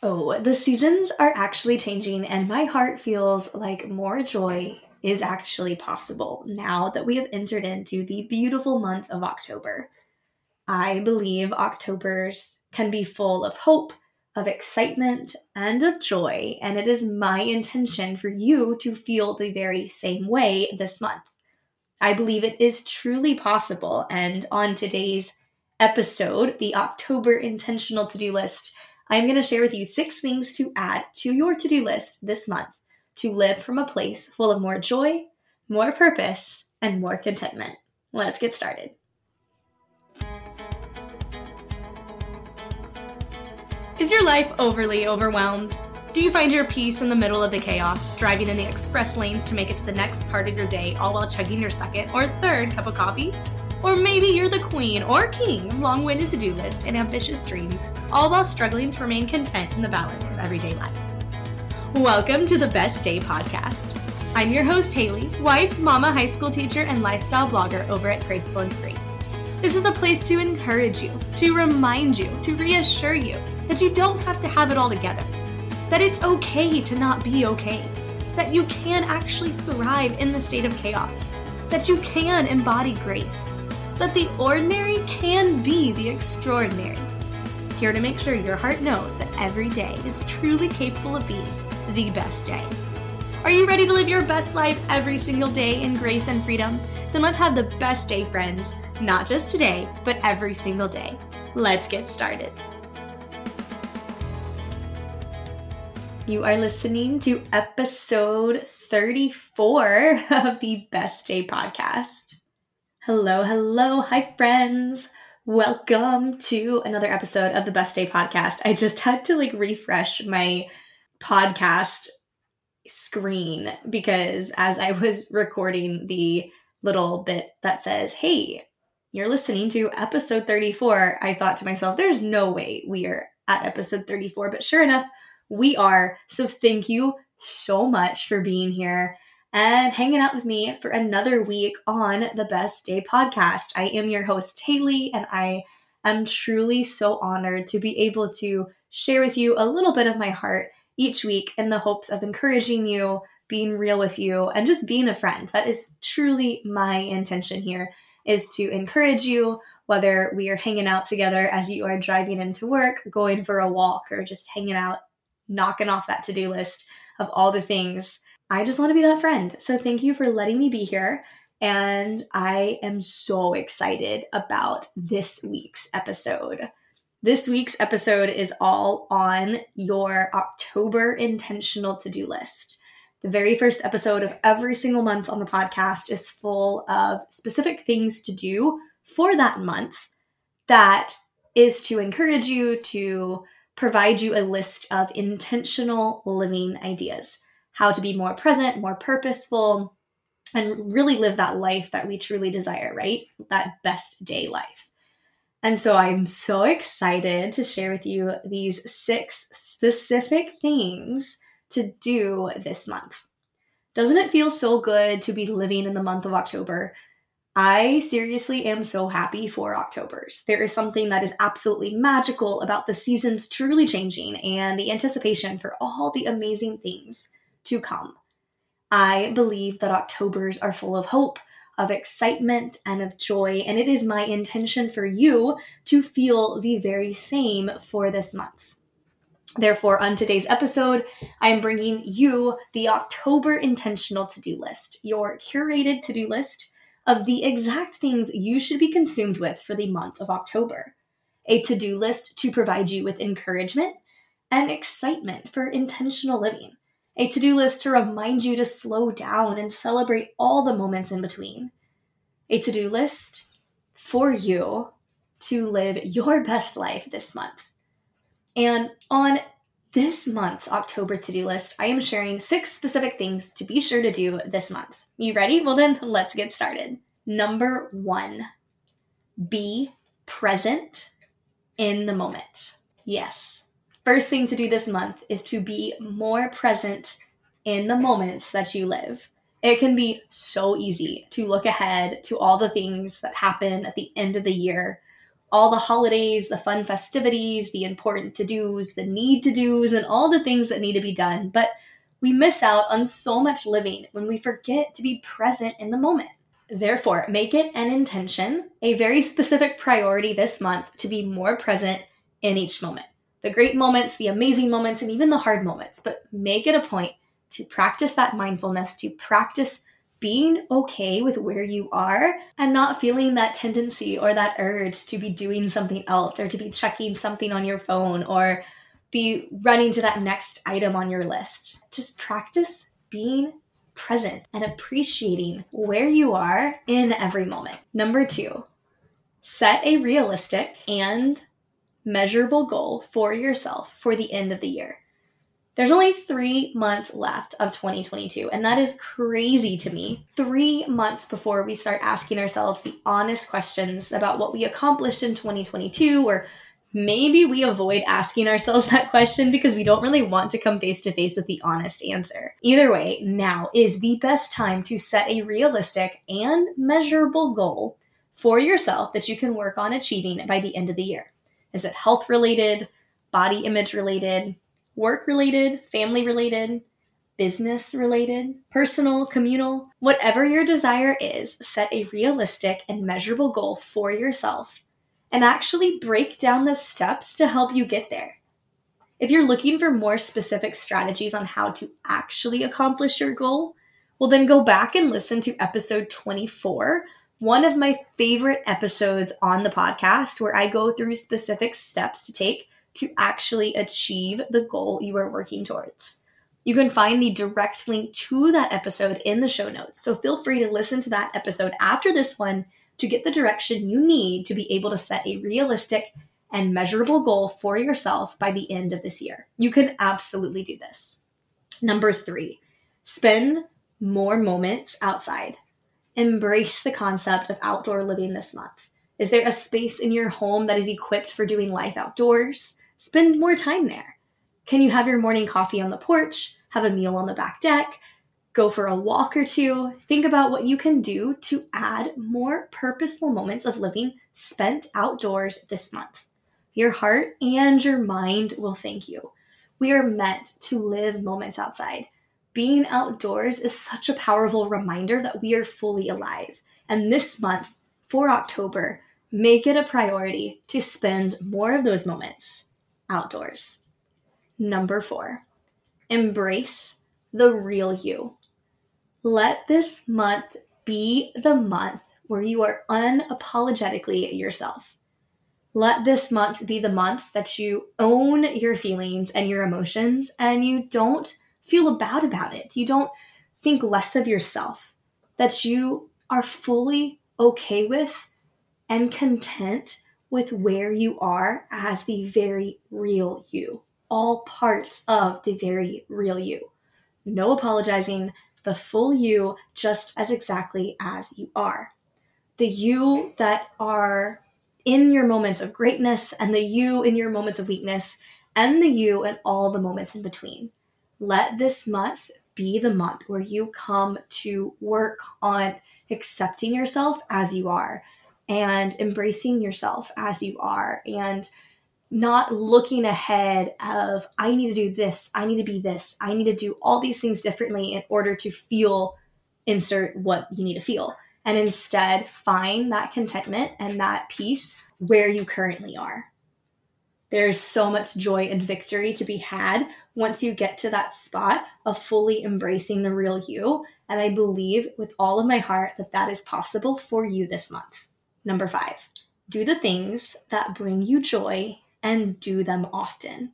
Oh, the seasons are actually changing, and my heart feels like more joy is actually possible now that we have entered into the beautiful month of October. I believe Octobers can be full of hope, of excitement, and of joy, and it is my intention for you to feel the very same way this month. I believe it is truly possible, and on today's episode, the October Intentional To-Do List, I'm going to share with you 6 things to add to your to-do list this month to live from a place full of more joy, more purpose, and more contentment. Let's get started. Is your life overly overwhelmed? Do you find your peace in the middle of the chaos, driving in the express lanes to make it to the next part of your day, all while chugging your second or third cup of coffee? Or maybe you're the queen or king of long-winded to-do lists and ambitious dreams, all while struggling to remain content in the balance of everyday life. Welcome to the Best Day Podcast. I'm your host, Haley, wife, mama, high school teacher, and lifestyle blogger over at Graceful and Free. This is a place to encourage you, to remind you, to reassure you that you don't have to have it all together, that it's okay to not be okay, that you can actually thrive in the state of chaos, that you can embody grace, that the ordinary can be the extraordinary. Here to make sure your heart knows that every day is truly capable of being the best day. Are you ready to live your best life every single day in grace and freedom? Then let's have the best day, friends. Not just today, but every single day. Let's get started. You are listening to episode 34 of the Best Day Podcast. Hello, hello. Hi, friends. Welcome to another episode of the Best Day Podcast. I just had to refresh my podcast screen because as I was recording the little bit that says, hey, you're listening to episode 34, I thought to myself, there's no way we are at episode 34, but sure enough, we are. So thank you so much for being here and hanging out with me for another week on the Best Day Podcast. I am your host, Haley, and I am truly so honored to be able to share with you a little bit of my heart each week in the hopes of encouraging you, being real with you, and just being a friend. That is truly my intention here, is to encourage you, whether we are hanging out together as you are driving into work, going for a walk, or just hanging out, knocking off that to-do list of all the things. I just want to be that friend. So thank you for letting me be here. And I am so excited about this week's episode. This week's episode is all on your October intentional to-do list. The very first episode of every single month on the podcast is full of specific things to do for that month that is to encourage you, to provide you a list of intentional living ideas, how to be more present, more purposeful, and really live that life that we truly desire, right? That best day life. And so I'm so excited to share with you these 6 specific things to do this month. Doesn't it feel so good to be living in the month of October? I seriously am so happy for Octobers. There is something that is absolutely magical about the seasons truly changing and the anticipation for all the amazing things to come. I believe that Octobers are full of hope, of excitement, and of joy, and it is my intention for you to feel the very same for this month. Therefore, on today's episode, I'm bringing you the October Intentional To-Do List, your curated to-do list of the exact things you should be consumed with for the month of October. A to-do list to provide you with encouragement and excitement for intentional living. A to-do list to remind you to slow down and celebrate all the moments in between. A to-do list for you to live your best life this month. And on this month's October to-do list, I am sharing 6 specific things to be sure to do this month. You ready? Well then, let's get started. Number 1, be present in the moment. Yes. First thing to do this month is to be more present in the moments that you live. It can be so easy to look ahead to all the things that happen at the end of the year, all the holidays, the fun festivities, the important to-dos, the need to-dos, and all the things that need to be done. But we miss out on so much living when we forget to be present in the moment. Therefore, make it an intention, a very specific priority this month to be more present in each moment. The great moments, the amazing moments, and even the hard moments. But make it a point to practice that mindfulness, to practice being okay with where you are and not feeling that tendency or that urge to be doing something else or to be checking something on your phone or be running to that next item on your list. Just practice being present and appreciating where you are in every moment. Number 2, set a realistic and measurable goal for yourself for the end of the year. There's only 3 months left of 2022, and that is crazy to me. 3 months before we start asking ourselves the honest questions about what we accomplished in 2022, or maybe we avoid asking ourselves that question because we don't really want to come face to face with the honest answer. Either way, now is the best time to set a realistic and measurable goal for yourself that you can work on achieving by the end of the year. Is it health related, body image related, work related, family related, business related, personal, communal? Whatever your desire is, set a realistic and measurable goal for yourself and actually break down the steps to help you get there. If you're looking for more specific strategies on how to actually accomplish your goal, well then go back and listen to episode 24, one of my favorite episodes on the podcast, where I go through specific steps to take to actually achieve the goal you are working towards. You can find the direct link to that episode in the show notes, so feel free to listen to that episode after this one to get the direction you need to be able to set a realistic and measurable goal for yourself by the end of this year. You can absolutely do this. Number 3, spend more moments outside. Embrace the concept of outdoor living this month. Is there a space in your home that is equipped for doing life outdoors? Spend more time there. Can you have your morning coffee on the porch, have a meal on the back deck, go for a walk or two? Think about what you can do to add more purposeful moments of living spent outdoors this month. Your heart and your mind will thank you. We are meant to live moments outside. Being outdoors is such a powerful reminder that we are fully alive. And this month, for October, make it a priority to spend more of those moments outdoors. Number 4, embrace the real you. Let this month be the month where you are unapologetically yourself. Let this month be the month that you own your feelings and your emotions and you don't feel bad about it. You don't think less of yourself, that you are fully okay with and content with where you are as the very real you. All parts of the very real you. No apologizing, the full you just as exactly as you are. The you that are in your moments of greatness and the you in your moments of weakness and the you in all the moments in between. Let this month be the month where you come to work on accepting yourself as you are and embracing yourself as you are and not looking ahead of, I need to do this, I need to be this, I need to do all these things differently in order to feel, insert what you need to feel. And instead, find that contentment and that peace where you currently are. There's so much joy and victory to be had once you get to that spot of fully embracing the real you. And I believe with all of my heart that that is possible for you this month. Number 5, do the things that bring you joy and do them often.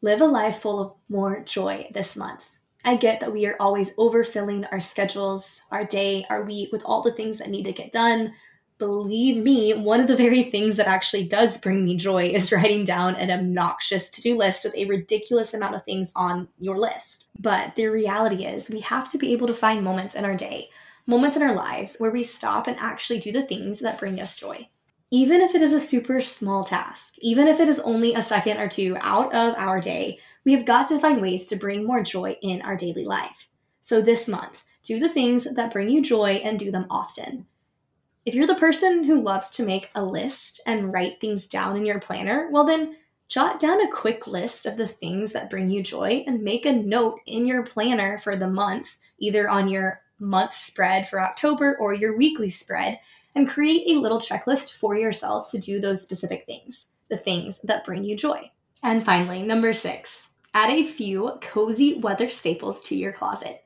Live a life full of more joy this month. I get that we are always overfilling our schedules, our day, our week with all the things that need to get done. Believe me, one of the very things that actually does bring me joy is writing down an obnoxious to-do list with a ridiculous amount of things on your list. But the reality is we have to be able to find moments in our day, moments in our lives where we stop and actually do the things that bring us joy. Even if it is a super small task, even if it is only a second or two out of our day, we have got to find ways to bring more joy in our daily life. So this month, do the things that bring you joy and do them often. If you're the person who loves to make a list and write things down in your planner, well then jot down a quick list of the things that bring you joy and make a note in your planner for the month, either on your month spread for October or your weekly spread, and create a little checklist for yourself to do those specific things, the things that bring you joy. And finally, 6, add a few cozy weather staples to your closet.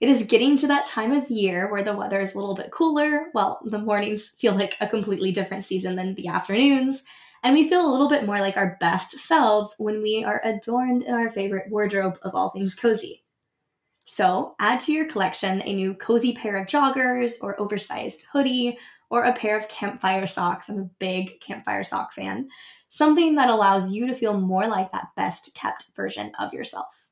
It is getting to that time of year where the weather is a little bit cooler. Well, the mornings feel like a completely different season than the afternoons. And we feel a little bit more like our best selves when we are adorned in our favorite wardrobe of all things cozy. So add to your collection a new cozy pair of joggers or oversized hoodie or a pair of campfire socks. I'm a big campfire sock fan. Something that allows you to feel more like that best kept version of yourself.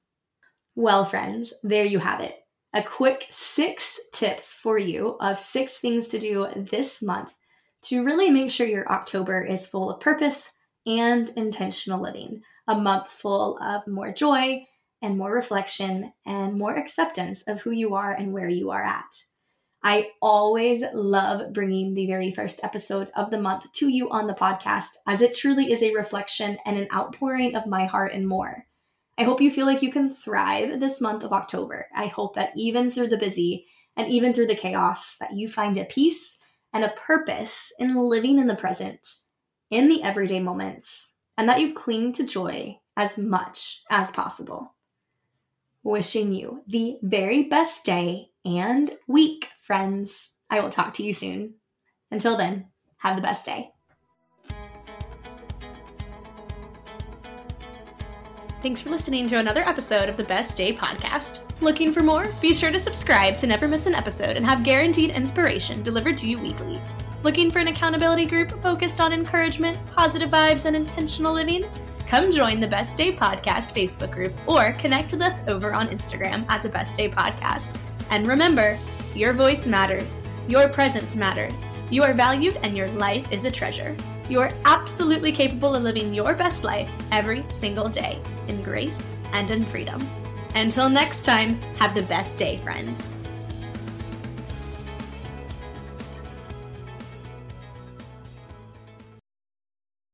Well, friends, there you have it. A quick 6 tips for you of 6 things to do this month to really make sure your October is full of purpose and intentional living, a month full of more joy and more reflection and more acceptance of who you are and where you are at. I always love bringing the very first episode of the month to you on the podcast, as it truly is a reflection and an outpouring of my heart and more. I hope you feel like you can thrive this month of October. I hope that even through the busy and even through the chaos, that you find a peace and a purpose in living in the present, in the everyday moments, and that you cling to joy as much as possible. Wishing you the very best day and week, friends. I will talk to you soon. Until then, have the best day. Thanks for listening to another episode of the Best Day Podcast. Looking for more? Be sure to subscribe to never miss an episode and have guaranteed inspiration delivered to you weekly. Looking for an accountability group focused on encouragement, positive vibes, and intentional living? Come join the Best Day Podcast Facebook group or connect with us over on Instagram at the Best Day Podcast. And remember, your voice matters, your presence matters, you are valued, and your life is a treasure. You are absolutely capable of living your best life every single day in grace and in freedom. Until next time, have the best day, friends.